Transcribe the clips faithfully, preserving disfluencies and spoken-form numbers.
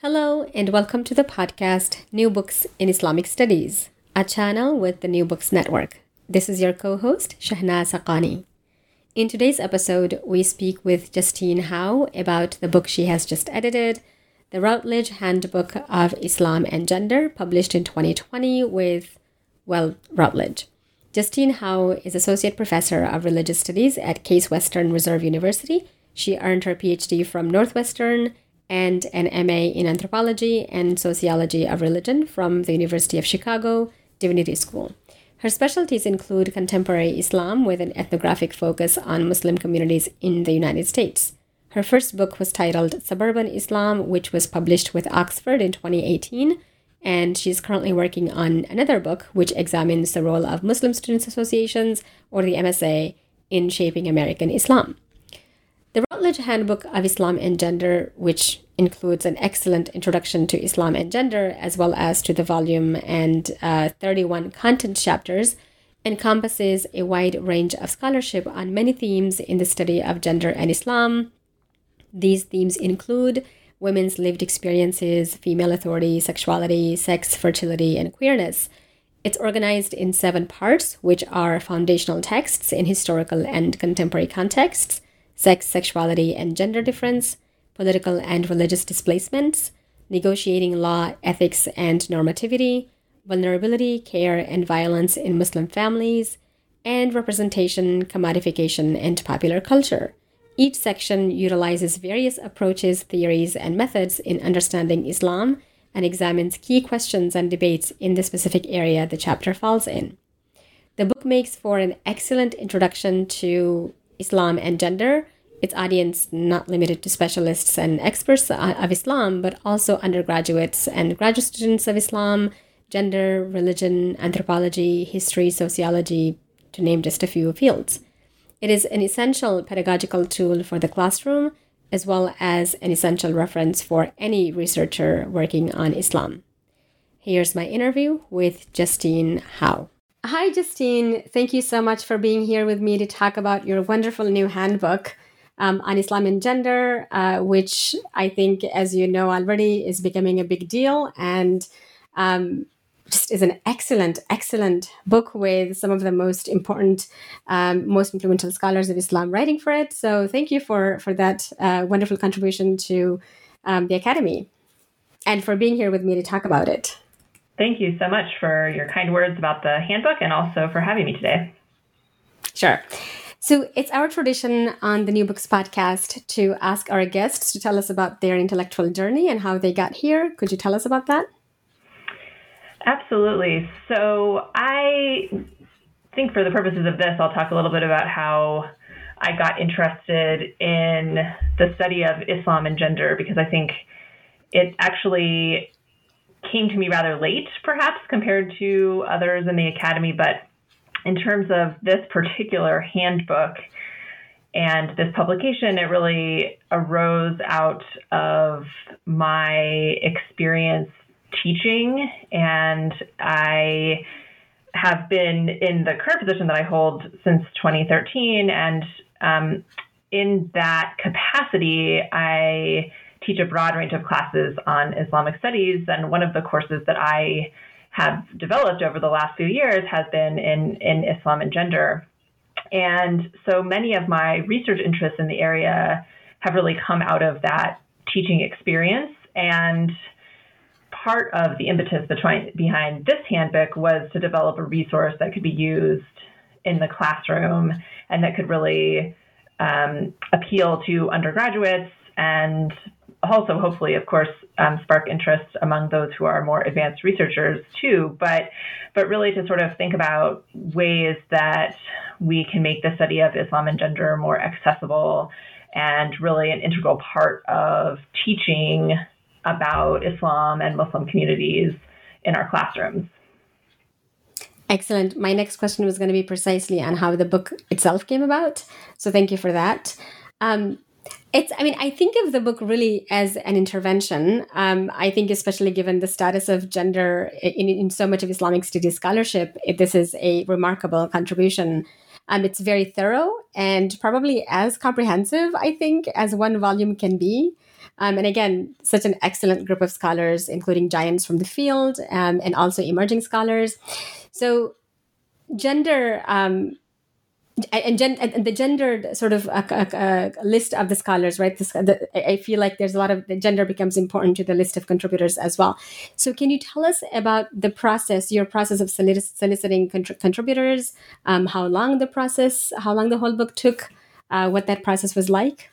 Hello and welcome to the podcast, New Books in Islamic Studies, a channel with the New Books Network. This is your co-host, Shahna Saqqani. In today's episode, we speak with Justine Howe about the book she has just edited, The Routledge Handbook of Islam and Gender, published in twenty twenty with, well, Routledge. Justine Howe is Associate Professor of Religious Studies at Case Western Reserve University. She earned her P H D from Northwestern and an M A in Anthropology and Sociology of Religion from the University of Chicago Divinity School. Her specialties include contemporary Islam with an ethnographic focus on Muslim communities in the United States. Her first book was titled Suburban Islam, which was published with Oxford in twenty eighteen, and she's currently working on another book which examines the role of Muslim Students Associations, or the M S A, in shaping American Islam. The Routledge Handbook of Islam and Gender, which includes an excellent introduction to Islam and gender, as well as to the volume and uh, thirty-one content chapters, encompasses a wide range of scholarship on many themes in the study of gender and Islam. These themes include women's lived experiences, female authority, sexuality, sex, fertility, and queerness. It's organized in seven parts, which are foundational texts in historical and contemporary contexts, sex, sexuality, and gender difference, political and religious displacements, negotiating law, ethics, and normativity, vulnerability, care, and violence in Muslim families, and representation, commodification, and popular culture. Each section utilizes various approaches, theories, and methods in understanding Islam and examines key questions and debates in the specific area the chapter falls in. The book makes for an excellent introduction to Islam and gender, its audience not limited to specialists and experts of Islam, but also undergraduates and graduate students of Islam, gender, religion, anthropology, history, sociology, to name just a few fields. It is an essential pedagogical tool for the classroom, as well as an essential reference for any researcher working on Islam. Here's my interview with Justine Howe. Hi, Justine. Thank you so much for being here with me to talk about your wonderful new handbook um, on Islam and gender, uh, which I think, as you know already, is becoming a big deal and um, just is an excellent, excellent book with some of the most important, um, most influential scholars of Islam writing for it. So thank you for, for that uh, wonderful contribution to um, the Academy and for being here with me to talk about it. Thank you so much for your kind words about the handbook and also for having me today. Sure. So it's our tradition on the New Books podcast to ask our guests to tell us about their intellectual journey and how they got here. Could you tell us about that? Absolutely. So I think for the purposes of this, I'll talk a little bit about how I got interested in the study of Islam and gender, because I think it actually came to me rather late, perhaps, compared to others in the academy. But in terms of this particular handbook and this publication, it really arose out of my experience teaching. And I have been in the current position that I hold since twenty thirteen. And um, in that capacity, I teach a broad range of classes on Islamic studies. And one of the courses that I have developed over the last few years has been in, in Islam and gender. And so many of my research interests in the area have really come out of that teaching experience. And part of the impetus between, behind this handbook was to develop a resource that could be used in the classroom and that could really um, appeal to undergraduates and also, hopefully, of course, um, spark interest among those who are more advanced researchers, too. But but really to sort of think about ways that we can make the study of Islam and gender more accessible and really an integral part of teaching about Islam and Muslim communities in our classrooms. Excellent. My next question was going to be precisely on how the book itself came about. So thank you for that. Um, it's, I mean, I think of the book really as an intervention. Um, I think especially given the status of gender in, in so much of Islamic studies scholarship, it, this is a remarkable contribution. Um, it's very thorough and probably as comprehensive, I think, as one volume can be. Um, and again, such an excellent group of scholars, including giants from the field um, and also emerging scholars. So gender um, and, gen- and the gendered sort of uh, uh, list of the scholars, right? This, the, I feel like there's a lot of the gender becomes important to the list of contributors as well. So can you tell us about the process, your process of solic- soliciting contr- contributors, um, how long the process, how long the whole book took, uh, what that process was like?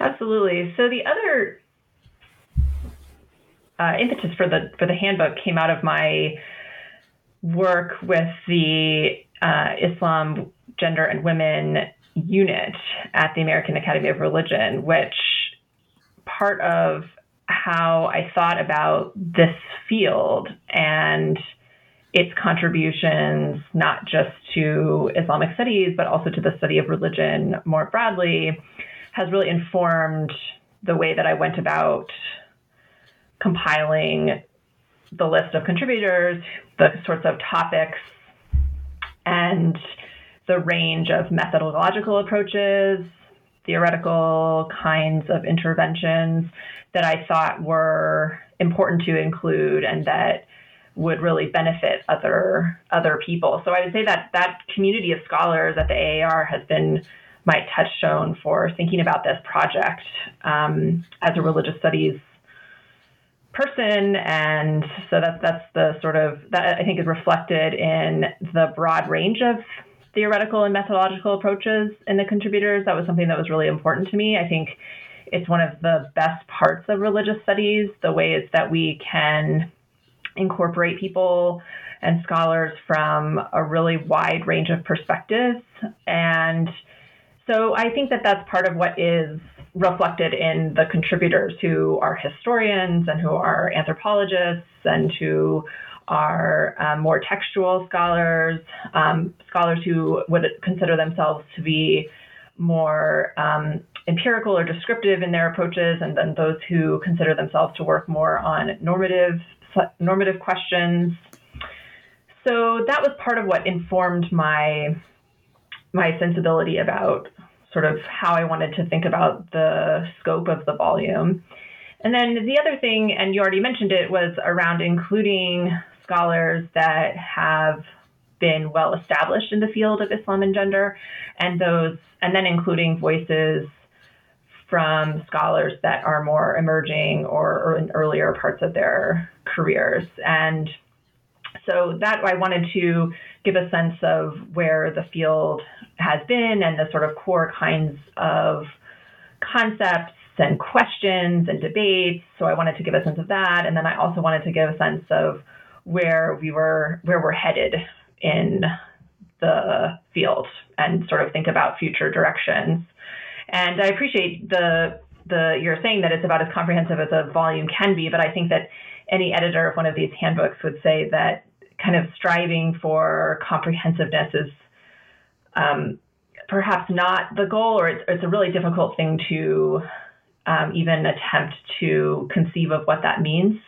Absolutely. So the other uh, impetus for the for the handbook came out of my work with the uh, Islam, Gender, and Women unit at the American Academy of Religion, which part of how I thought about this field and its contributions, not just to Islamic studies, but also to the study of religion more broadly, has really informed the way that I went about compiling the list of contributors, the sorts of topics, and the range of methodological approaches, theoretical kinds of interventions that I thought were important to include and that would really benefit other other people. So I would say that that community of scholars at the A A R has been my touchstone for thinking about this project um, as a religious studies person. And so that's, that's the sort of, that I think is reflected in the broad range of theoretical and methodological approaches in the contributors. That was something that was really important to me. I think it's one of the best parts of religious studies, the ways that we can incorporate people and scholars from a really wide range of perspectives. And so I think that that's part of what is reflected in the contributors who are historians and who are anthropologists and who are um, more textual scholars, um, scholars who would consider themselves to be more um, empirical or descriptive in their approaches, and then those who consider themselves to work more on normative, normative questions. So that was part of what informed my my sensibility about sort of how I wanted to think about the scope of the volume. And then the other thing, and you already mentioned it, was around including scholars that have been well established in the field of Islam and gender, and those, and then including voices from scholars that are more emerging or, or in earlier parts of their careers. And so that I wanted to give a sense of where the field has been and the sort of core kinds of concepts and questions and debates. So I wanted to give a sense of that. And then I also wanted to give a sense of where we were, where we're headed in the field and sort of think about future directions. And I appreciate the, the, you're saying that it's about as comprehensive as a volume can be, but I think that any editor of one of these handbooks would say that kind of striving for comprehensiveness is um, perhaps not the goal, or it's, it's a really difficult thing to um, even attempt to conceive of what that means.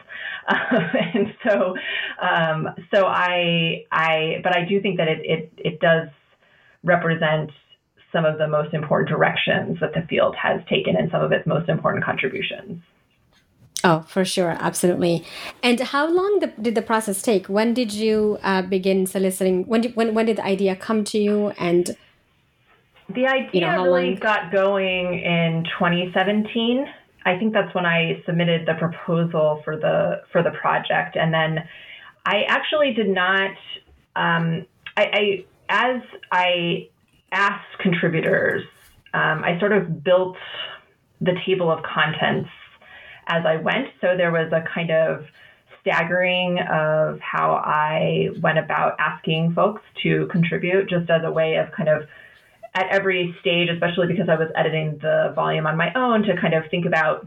Um, and so, um, so I, I, but I do think that it, it, it does represent some of the most important directions that the field has taken and some of its most important contributions. Oh, for sure. Absolutely. And how long the, did the process take? When did you uh, begin soliciting? When did, when, when did the idea come to you? And the idea you know, really long... got going in twenty seventeen. I think that's when I submitted the proposal for the for the project. And then I actually did not, um, I, I as I asked contributors, um, I sort of built the table of contents as I went. So there was a kind of staggering of how I went about asking folks to contribute, just as a way of kind of at every stage, especially because I was editing the volume on my own, to kind of think about,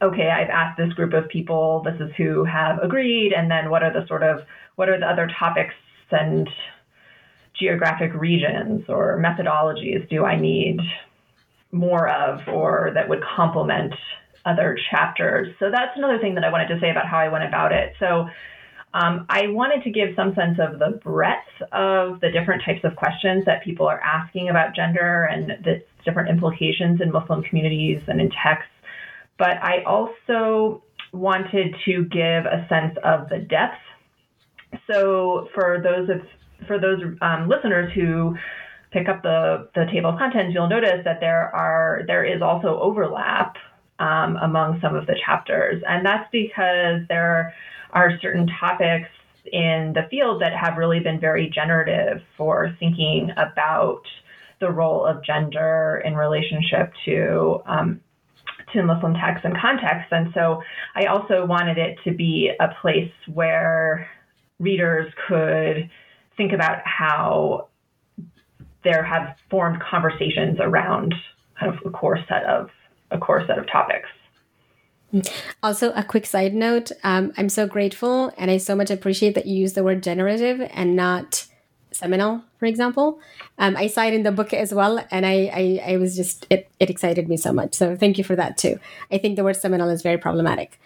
okay, I've asked this group of people, this is who have agreed, and then what are the sort of, what are the other topics and geographic regions or methodologies do I need more of, or that would complement other chapters? So that's another thing that I wanted to say about how I went about it. So um, I wanted to give some sense of the breadth of the different types of questions that people are asking about gender and the different implications in Muslim communities and in texts. But I also wanted to give a sense of the depth. So for those of for those um, listeners who pick up the, the table of contents, you'll notice that there are there is also overlap um, among some of the chapters. And that's because there are certain topics in the field that have really been very generative for thinking about the role of gender in relationship to um, to Muslim texts and contexts. And so I also wanted it to be a place where readers could think about how there have formed conversations around kind of a core set of a core set of topics. Also, a quick side note, um, I'm so grateful and I so much appreciate that you use the word generative and not seminal, for example. Um, I saw it in the book as well, and I, I, I was just, it, it excited me so much. So thank you for that too. I think the word seminal is very problematic.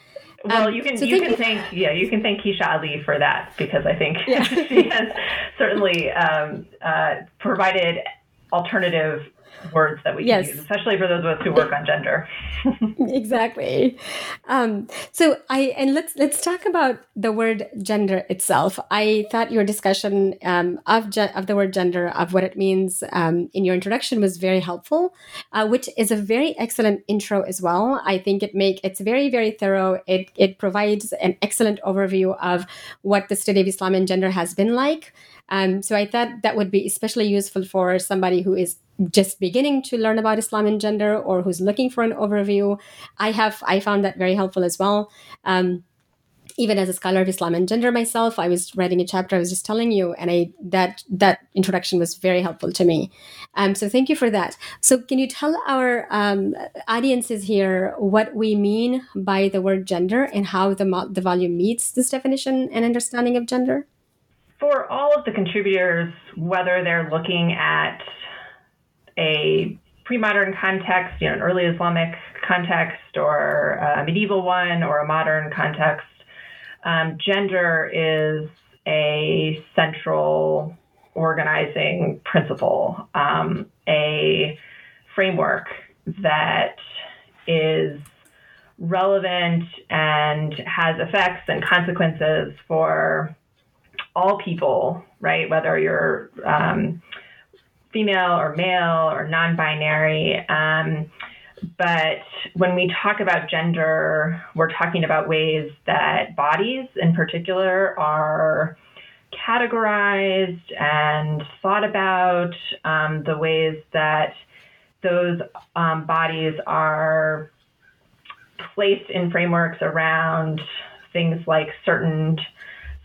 Well, um, you can so you thank, can thank yeah you can thank Keisha Ali for that, because I think yeah. she has certainly um, uh, provided alternative words that we yes. can use, especially for those of us who work on gender. Exactly. Um, so I and let's let's talk about the word gender itself. I thought your discussion um, of ge- of the word gender, of what it means um, in your introduction, was very helpful, uh, which is a very excellent intro as well. I think it make it's very very thorough. It it provides an excellent overview of what the study of Islam and gender has been like. Um, so I thought that would be especially useful for somebody who is just beginning to learn about Islam and gender, or who's looking for an overview. I have I found that very helpful as well. Um, even as a scholar of Islam and gender myself, I was writing a chapter I was just telling you, and I that that introduction was very helpful to me. Um, so thank you for that. So can you tell our um, audiences here what we mean by the word gender and how the the volume meets this definition and understanding of gender? For all of the contributors, whether they're looking at a pre-modern context, you know, an early Islamic context, or a medieval one, or a modern context, um, gender is a central organizing principle, um, a framework that is relevant and has effects and consequences for all people, right? Whether you're um, female or male or non-binary. Um, but when we talk about gender, we're talking about ways that bodies in particular are categorized and thought about, um, the ways that those um, bodies are placed in frameworks around things like certain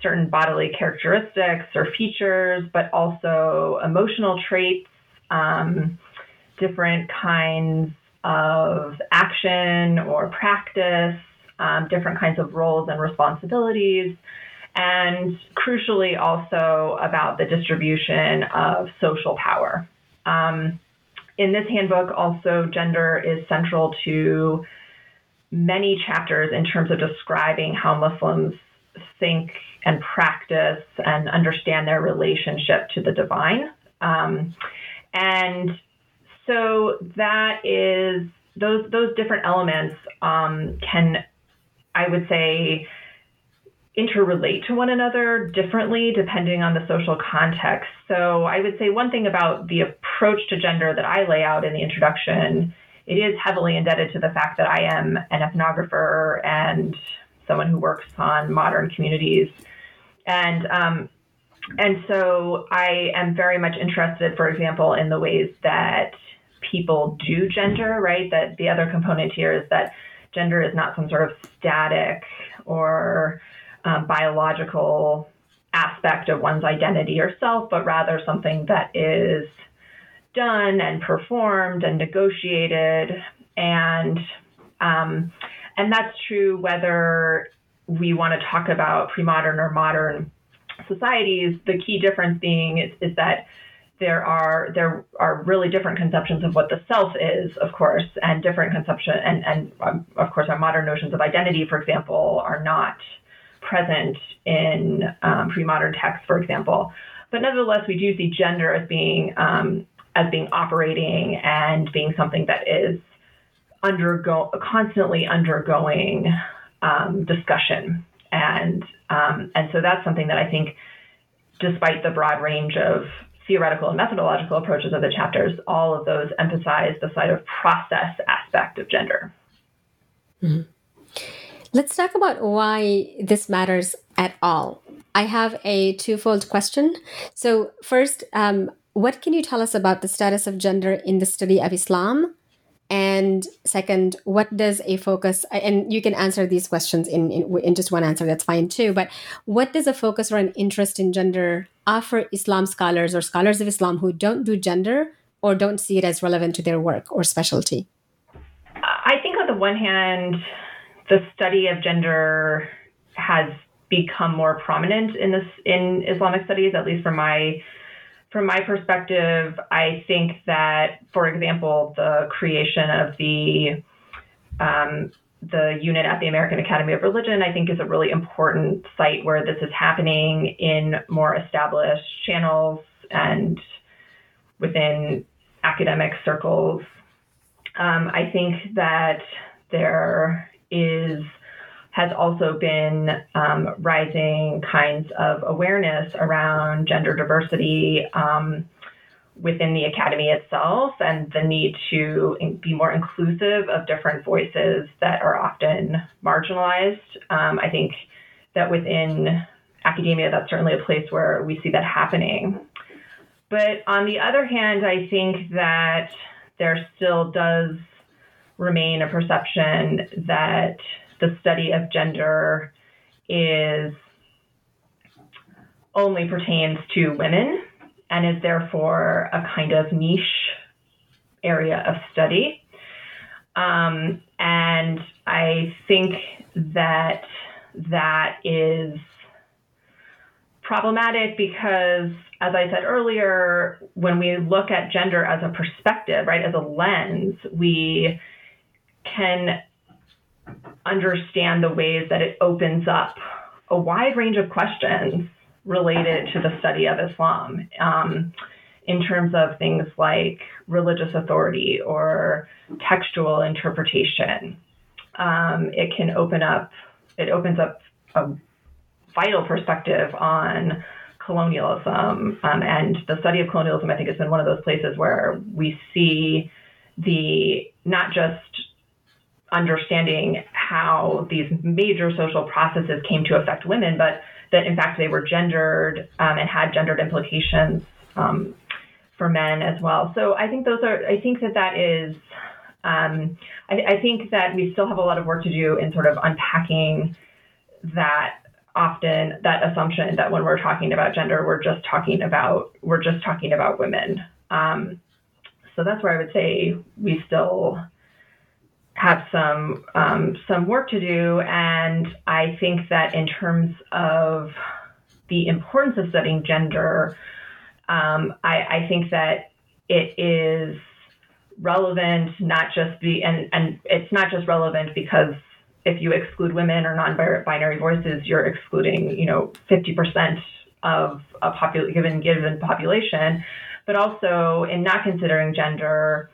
certain bodily characteristics or features, but also emotional traits, um, different kinds of action or practice, um, different kinds of roles and responsibilities, and crucially also about the distribution of social power. Um, in this handbook, also, gender is central to many chapters in terms of describing how Muslims think and practice and understand their relationship to the divine. Um, and so that is, those those different elements um, can, I would say, interrelate to one another differently depending on the social context. So I would say one thing about the approach to gender that I lay out in the introduction, it is heavily indebted to the fact that I am an ethnographer and someone who works on modern communities. And um, and so I am very much interested, for example, in the ways that people do gender, right? That the other component here is that gender is not some sort of static or um, biological aspect of one's identity or self, but rather something that is done and performed and negotiated. And um, and that's true whether we want to talk about pre-modern or modern societies. The key difference being is, is that there are there are really different conceptions of what the self is, of course, and different conception and and um, of course our modern notions of identity, for example, are not present in um, pre-modern texts, for example. But nevertheless, we do see gender as being um, as being operating and being something that is undergo constantly undergoing um, discussion, and um, and so that's something that I think, despite the broad range of theoretical and methodological approaches of the chapters, all of those emphasize the side of process aspect of gender. Mm-hmm. Let's talk about why this matters at all. I have a twofold question. So first, um, what can you tell us about the status of gender in the study of Islam? And second, what does a focus, and you can answer these questions in, in, in just one answer, that's fine too, but what does a focus or an interest in gender offer Islam scholars or scholars of Islam who don't do gender or don't see it as relevant to their work or specialty? I think on the one hand, the study of gender has become more prominent in this in Islamic studies, at least from my from my perspective. I think that, for example, the creation of the um, the unit at the American Academy of Religion, I think, is a really important site where this is happening in more established channels and within academic circles. Um, I think that there is has also been um, rising kinds of awareness around gender diversity um, within the academy itself, and the need to be more inclusive of different voices that are often marginalized. Um, I think that within academia, that's certainly a place where we see that happening. But on the other hand, I think that there still does remain a perception that the study of gender is only pertains to women and is therefore a kind of niche area of study. Um, and I think that that is problematic because, as I said earlier, when we look at gender as a perspective, right, as a lens, we can understand the ways that it opens up a wide range of questions related to the study of Islam um, in terms of things like religious authority or textual interpretation. Um, it can open up, it opens up a vital perspective on colonialism. Um, and the study of colonialism, I think, has been one of those places where we see the not just understanding how these major social processes came to affect women, but that in fact they were gendered um, and had gendered implications um, for men as well. So I think those are. I think that that is. Um, I, I think that we still have a lot of work to do in sort of unpacking that. Often that assumption that when we're talking about gender, we're just talking about we're just talking about women. Um, so that's where I would say we still have some um, some work to do. And I think that in terms of the importance of studying gender, um, I, I think that it is relevant, not just the, and, and it's not just relevant because if you exclude women or non-binary voices, you're excluding, you know, fifty percent of a popul- given given population, but also in not considering gender,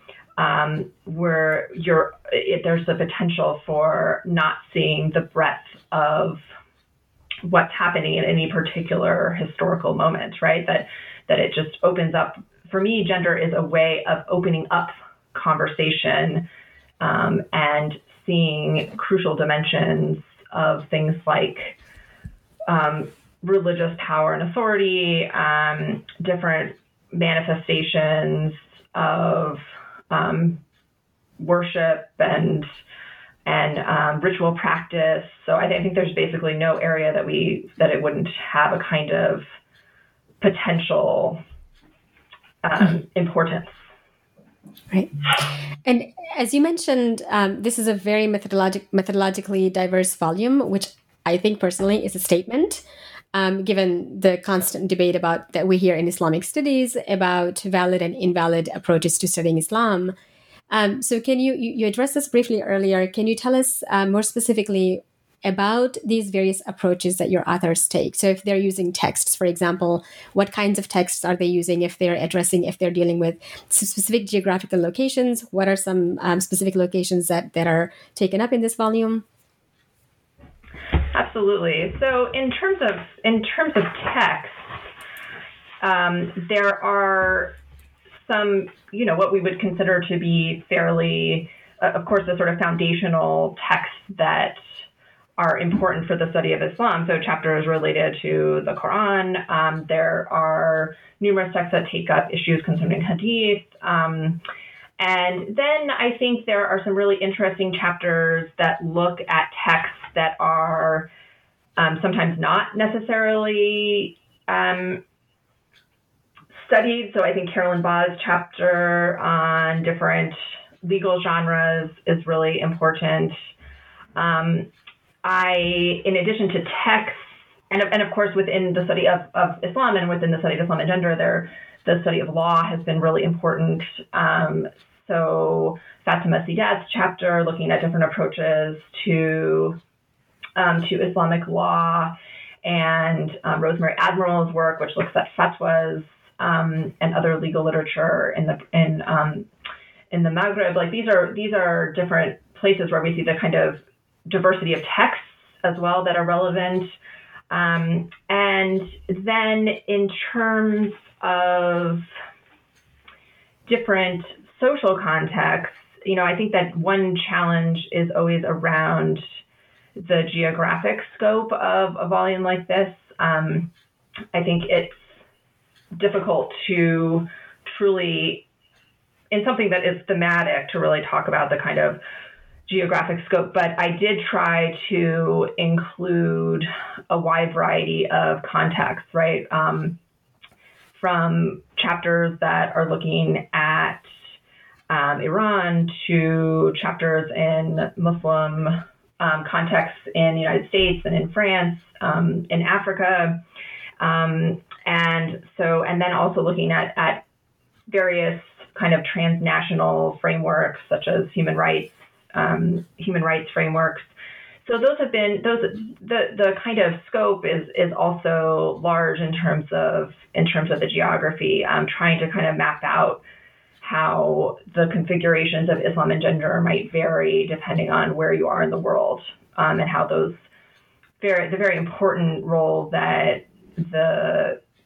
Um, where you're, it, there's a potential for not seeing the breadth of what's happening in any particular historical moment, right? That that it just opens up. For me, gender is a way of opening up conversation um, and seeing crucial dimensions of things like um, religious power and authority, um, different manifestations of Um, worship and and um, ritual practice. So I, th- I think there's basically no area that we that it wouldn't have a kind of potential um, importance Right. And as you mentioned, um, this is a very methodologic, methodologically diverse volume, which I think personally is a statement, um, given the constant debate about that we hear in Islamic studies about valid and invalid approaches to studying Islam. Um, so can you, you, you addressed this briefly earlier. Can you tell us uh, more specifically about these various approaches that your authors take? So if they're using texts, for example, what kinds of texts are they using? If they're addressing, if they're dealing with specific geographical locations, what are some um, specific locations that, that are taken up in this volume? Absolutely. So in terms of in terms of texts, um, there are some, you know, what we would consider to be fairly, uh, of course, the sort of foundational texts that are important for the study of Islam. So chapters related to the Quran. Um, there are numerous texts that take up issues concerning hadith. Um, and then I think there are some really interesting chapters that look at texts that are um, sometimes not necessarily um, studied. So I think Carolyn Baugh's chapter on different legal genres is really important. Um, I, in addition to texts, and of, and of course within the study of, of Islam and within the study of Islam and gender, there the study of law has been really important. Um, so Fatima Sidat's chapter looking at different approaches to um, to Islamic law, and um, Rosemary Admiral's work, which looks at fatwas um, and other legal literature in the in um, in the Maghreb. Like these are these are different places where we see the kind of diversity of texts as well that are relevant. Um, and then in terms of different social contexts, you know, I think that one challenge is always around the geographic scope of a volume like this. Um, I think it's difficult to truly, in something that is thematic, to really talk about the kind of geographic scope, but I did try to include a wide variety of contexts, right? Um, from chapters that are looking at um, Iran to chapters in Muslim um, contexts in the United States and in France, um, in Africa. Um, and so, and then also looking at, at various kind of transnational frameworks, such as human rights, Um, human rights frameworks. So those have been those the the kind of scope is is also large in terms of in terms of the geography. I'm trying to kind of map out how the configurations of Islam and gender might vary depending on where you are in the world, um, and how those very the very important role that the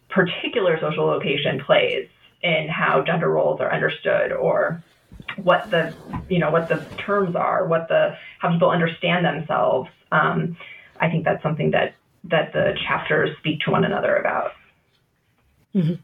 particular social location plays in how gender roles are understood, or what the, you know, what the terms are, what the, how people understand themselves. Um, I think that's something that, that the chapters speak to one another about. Mm-hmm.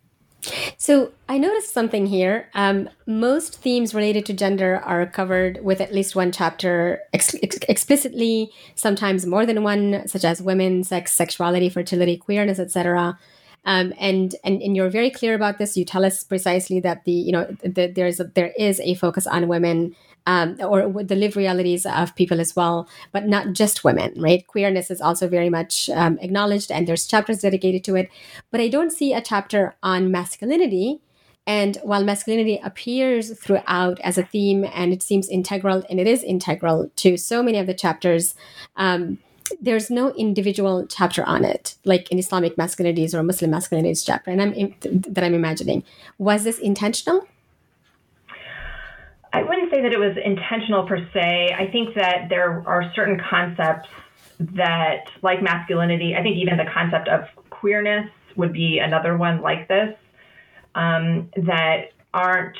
So I noticed something here. Um, most themes related to gender are covered with at least one chapter ex- ex- explicitly, sometimes more than one, such as women, sex, sexuality, fertility, queerness, et cetera. Um, and, and and you're very clear about this. You tell us precisely that the you know the, there's a, there is a focus on women, um, or the lived realities of people as well, but not just women, right? Queerness is also very much um, acknowledged, and there's chapters dedicated to it. But I don't see a chapter on masculinity. And while masculinity appears throughout as a theme, and it seems integral, and it is integral to so many of the chapters, um, there's no individual chapter on it, like in Islamic masculinities or Muslim masculinities chapter, and I'm that I'm imagining. Was this intentional? I wouldn't say that it was intentional per se. I think that there are certain concepts that, like masculinity, I think even the concept of queerness would be another one like this, um, that aren't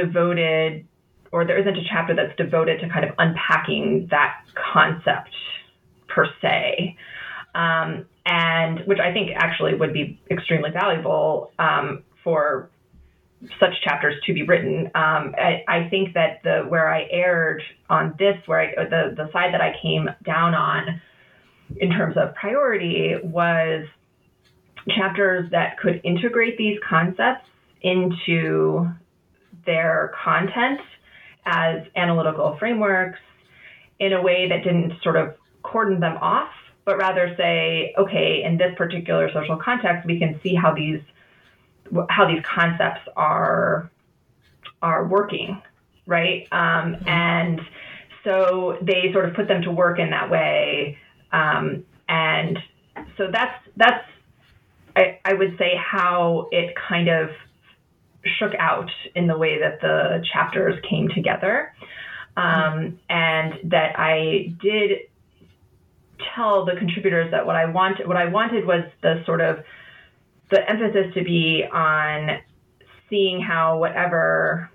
devoted, or there isn't a chapter that's devoted to kind of unpacking that concept per se, um, and which I think actually would be extremely valuable um, for such chapters to be written. Um, I, I think that the where I erred on this, where I, the the side that I came down on in terms of priority was chapters that could integrate these concepts into their content as analytical frameworks in a way that didn't sort of cordon them off, but rather say, okay, in this particular social context, we can see how these how these concepts are are working, right? Um, and so they sort of put them to work in that way, um, and so that's that's I, I would say how it kind of shook out in the way that the chapters came together, um, and that I did tell the contributors that what I want, what I wanted was the sort of the emphasis to be on seeing how whatever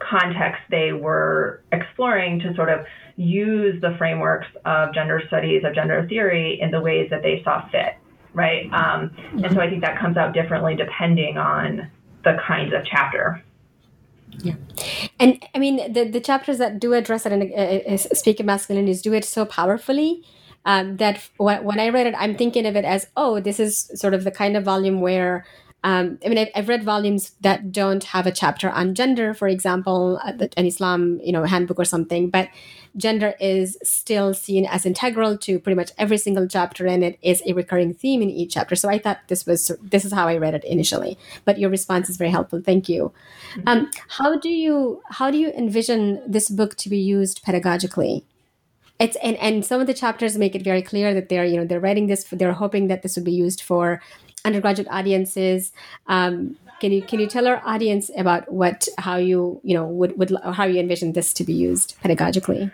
context they were exploring to sort of use the frameworks of gender studies, of gender theory in the ways that they saw fit, right? Um, and so I think that comes out differently depending on the kinds of chapter. Yeah. And I mean, the, the chapters that do address it and uh, speak of masculinities do it so powerfully um, that w- when I read it, I'm thinking of it as, oh, this is sort of the kind of volume where, um, I mean, I've, I've read volumes that don't have a chapter on gender, for example, an Islam, you know, handbook or something, but gender is still seen as integral to pretty much every single chapter, and it is a recurring theme in each chapter. So I thought this was this is how I read it initially. But your response is very helpful. Thank you. Mm-hmm. Um, how do you how do you envision this book to be used pedagogically? It's and, and some of the chapters make it very clear that they're you know they're writing this for, they're hoping that this would be used for undergraduate audiences. Um, can you can you tell our audience about what how you you know would would how you envision this to be used pedagogically?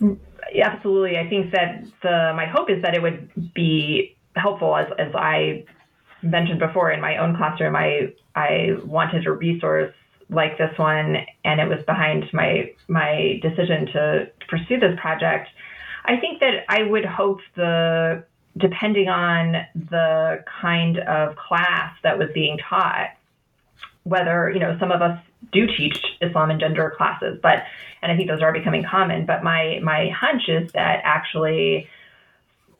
Absolutely, I think that the my hope is that it would be helpful. As as I mentioned before, in my own classroom, I I wanted a resource like this one, and it was behind my my decision to pursue this project. I think that I would hope the depending on the kind of class that was being taught, whether, you know, some of us do teach Islam and gender classes, but, and I think those are becoming common, but my, my hunch is that actually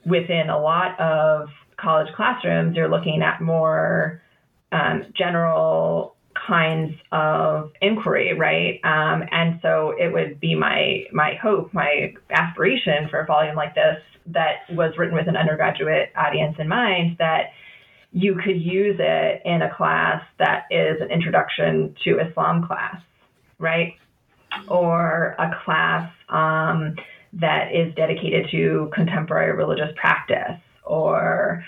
within a lot of college classrooms, you're looking at more um, general kinds of inquiry, right? Um, and so it would be my, my hope, my aspiration for a volume like this that was written with an undergraduate audience in mind, that you could use it in a class that is an introduction to Islam class, right? Or a class um, that is dedicated to contemporary religious practice, or,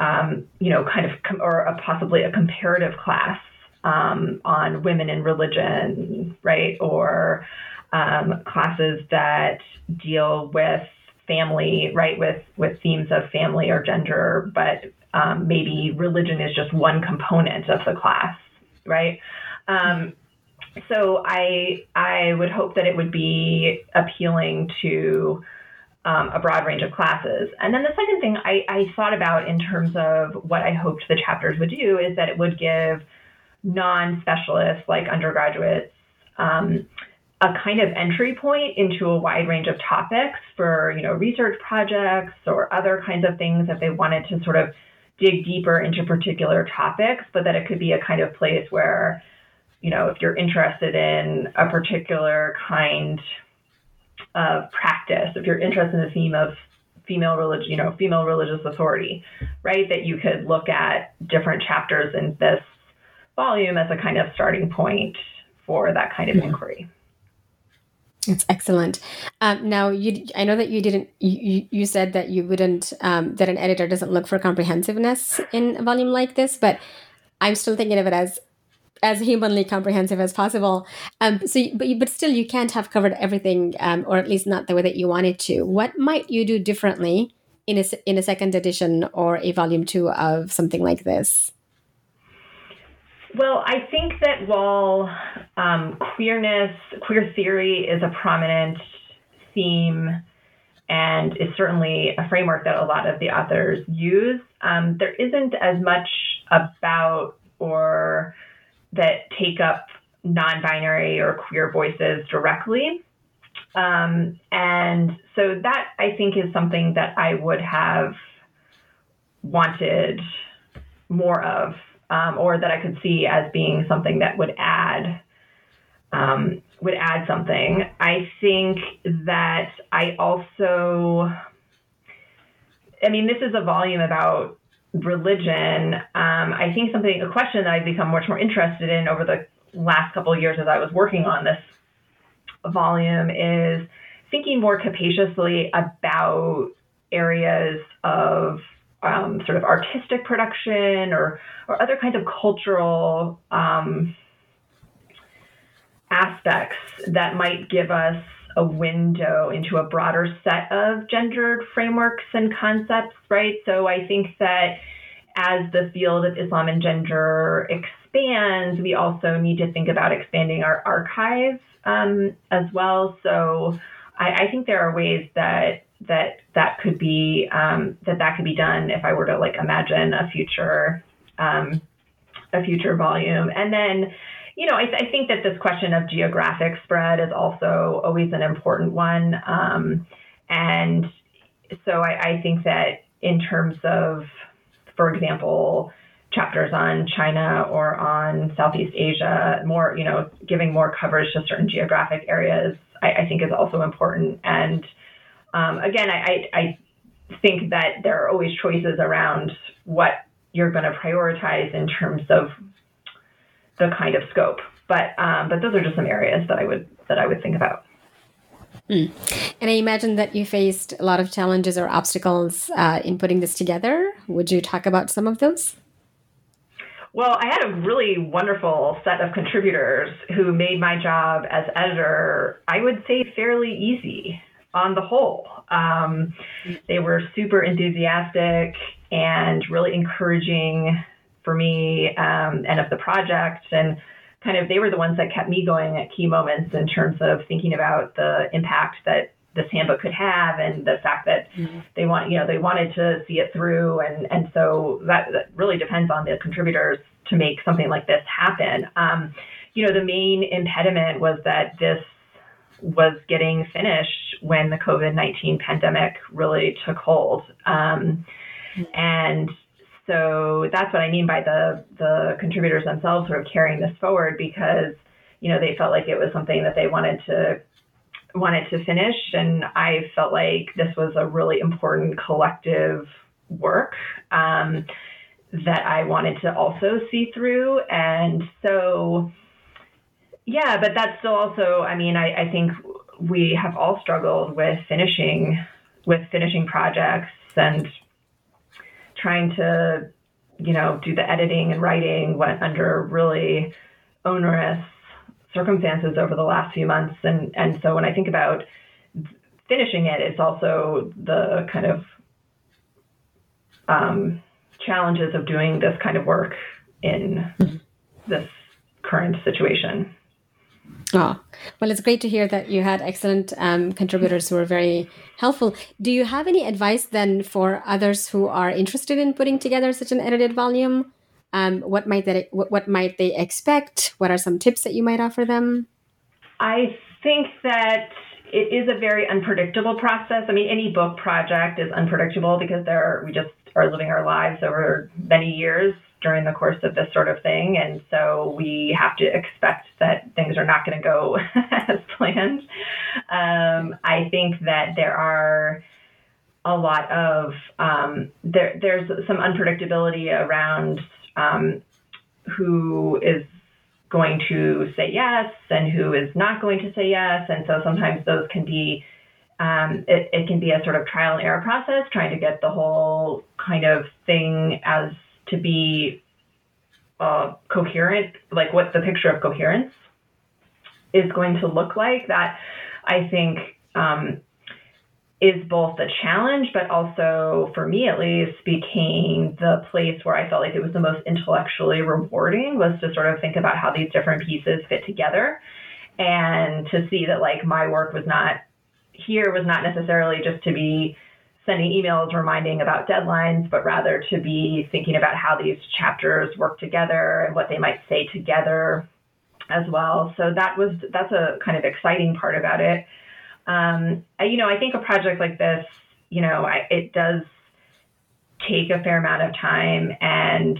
um, you know, kind of, com- or a possibly a comparative class um, on women in religion, right? Or um, classes that deal with family, right, with, with themes of family or gender, but um, maybe religion is just one component of the class, right? Um, so I I would hope that it would be appealing to um, a broad range of classes. And then the second thing I, I thought about in terms of what I hoped the chapters would do is that it would give non-specialists like undergraduates um a kind of entry point into a wide range of topics for, you know, research projects or other kinds of things that they wanted to sort of dig deeper into particular topics, but that it could be a kind of place where, you know, if you're interested in a particular kind of practice, if you're interested in the theme of female religion, you know, female religious authority, right, that you could look at different chapters in this volume as a kind of starting point for that kind of yeah. inquiry. That's excellent. Um, now, you, I know that you didn't. You, you said that you wouldn't. Um, that an editor doesn't look for comprehensiveness in a volume like this, but I'm still thinking of it as as humanly comprehensive as possible. Um, so, but you, but still, you can't have covered everything, um, or at least not the way that you wanted to. What might you do differently in a in a second edition or a volume two of something like this? Well, I think that while um, queerness, queer theory is a prominent theme and is certainly a framework that a lot of the authors use, um, there isn't as much about or that take up non-binary or queer voices directly. Um, and so that, I think, is something that I would have wanted more of. um, or that I could see as being something that would add um, would add something. I think that I also, I mean, this is a volume about religion. Um, I think something, a question that I've become much more interested in over the last couple of years as I was working on this volume is thinking more capaciously about areas of um, sort of artistic production or, or other kinds of cultural um, aspects that might give us a window into a broader set of gendered frameworks and concepts, right? So I think that as the field of Islam and gender expands, we also need to think about expanding our archives um, as well. So I, I think there are ways that that that could be um, that that could be done if I were to like imagine a future um, a future volume. And then, you know, I, th- I think that this question of geographic spread is also always an important one, um, and so I, I think that in terms of, for example, chapters on China or on Southeast Asia, more, you know, giving more coverage to certain geographic areas, I, I think is also important. And um, again, I, I, I think that there are always choices around what you're going to prioritize in terms of the kind of scope, but um, but those are just some areas that I would that I would think about. Mm. And I imagine that you faced a lot of challenges or obstacles uh, in putting this together. Would you talk about some of those? Well, I had a really wonderful set of contributors who made my job as editor, I would say, fairly easy on the whole. Um, they were super enthusiastic and really encouraging for me um, and of the project, and kind of they were the ones that kept me going at key moments in terms of thinking about the impact that this handbook could have, and the fact that mm-hmm. they want, you know, they wanted to see it through, and and so that, that really depends on the contributors to make something like this happen. Um, you know, the main impediment was that this was getting finished when the COVID nineteen pandemic really took hold, um, mm-hmm. and. So that's what I mean by the the contributors themselves sort of carrying this forward, because, you know, they felt like it was something that they wanted to wanted to finish. And I felt like this was a really important collective work um, that I wanted to also see through. And so, yeah, but that's still also, I mean, I, I think we have all struggled with finishing with finishing projects and trying to, you know, do the editing and writing went under really onerous circumstances over the last few months. And, and so when I think about finishing it, it's also the kind of um, challenges of doing this kind of work in this current situation. Oh, well, it's great to hear that you had excellent um, contributors who were very helpful. Do you have any advice then for others who are interested in putting together such an edited volume? Um, what might that, what might they expect? What are some tips that you might offer them? I think that it is a very unpredictable process. I mean, any book project is unpredictable because there are, we just are living our lives over many years during the course of this sort of thing. And so we have to expect that things are not going to go as planned. Um, I think that there are a lot of, um, there, there's some unpredictability around um, who is going to say yes and who is not going to say yes. And so sometimes those can be, um, it, it can be a sort of trial and error process, trying to get the whole kind of thing as to be uh, coherent, like what the picture of coherence is going to look like. That, I think, um, is both a challenge, but also, for me at least, became the place where I felt like it was the most intellectually rewarding, was to sort of think about how these different pieces fit together, and to see that like my work was not here, was not necessarily just to be sending emails reminding about deadlines, but rather to be thinking about how these chapters work together and what they might say together as well. So that was, that's a kind of exciting part about it. Um, I, you know, I think a project like this, you know, I, it does take a fair amount of time, and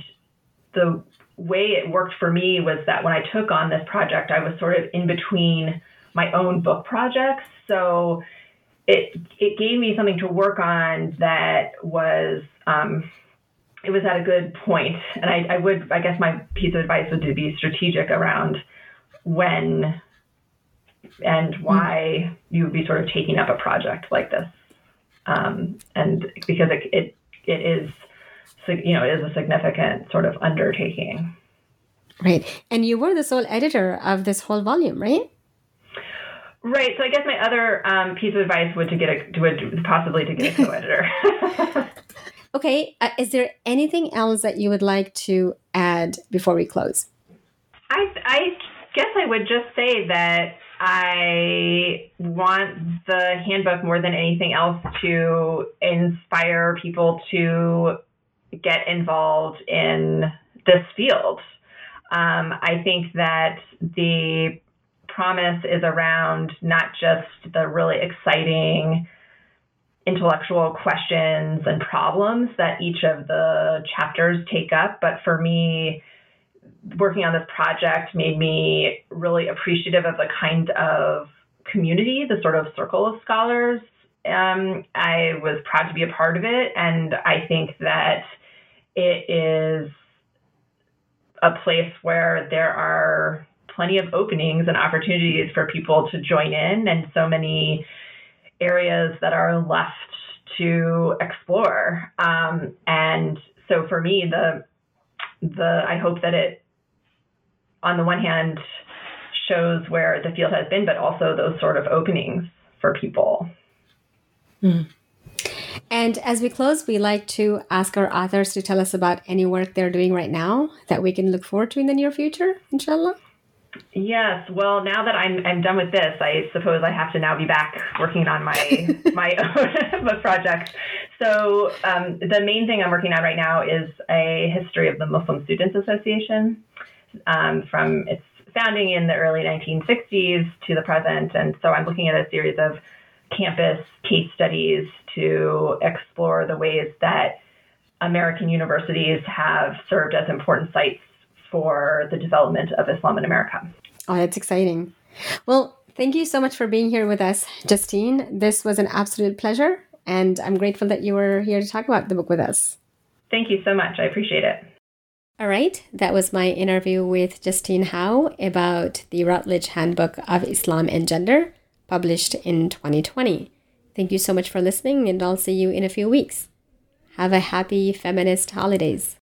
the way it worked for me was that when I took on this project, I was sort of in between my own book projects. So it it gave me something to work on that was, um, it was at a good point. And I, I would, I guess my piece of advice would be strategic around when and why you would be sort of taking up a project like this. Um, and because it, it it is, you know, it is a significant sort of undertaking. Right. And you were the sole editor of this whole volume, right? Right. So I guess my other um, piece of advice would to get a, would possibly to get a co-editor. Okay. Uh, is there anything else that you would like to add before we close? I I guess I would just say that I want the handbook more than anything else to inspire people to get involved in this field. Um, I think that the promise is around not just the really exciting intellectual questions and problems that each of the chapters take up, but for me, working on this project made me really appreciative of the kind of community, the sort of circle of scholars. Um, I was proud to be a part of it. And I think that it is a place where there are plenty of openings and opportunities for people to join in, and so many areas that are left to explore. Um, and so for me, the, the, I hope that it, on the one hand, shows where the field has been, but also those sort of openings for people. Mm. And as we close, we like to ask our authors to tell us about any work they're doing right now that we can look forward to in the near future, inshallah. Yes. Well, now that I'm I'm done with this, I suppose I have to now be back working on my my own book project. So um, the main thing I'm working on right now is a history of the Muslim Students Association um, from its founding in the early nineteen sixties to the present. And so I'm looking at a series of campus case studies to explore the ways that American universities have served as important sites for the development of Islam in America. Oh, that's exciting. Well, thank you so much for being here with us, Justine. This was an absolute pleasure, and I'm grateful that you were here to talk about the book with us. Thank you so much. I appreciate it. All right, that was my interview with Justine Howe about the Routledge Handbook of Islam and Gender, published in twenty twenty. Thank you so much for listening, and I'll see you in a few weeks. Have a happy feminist holidays.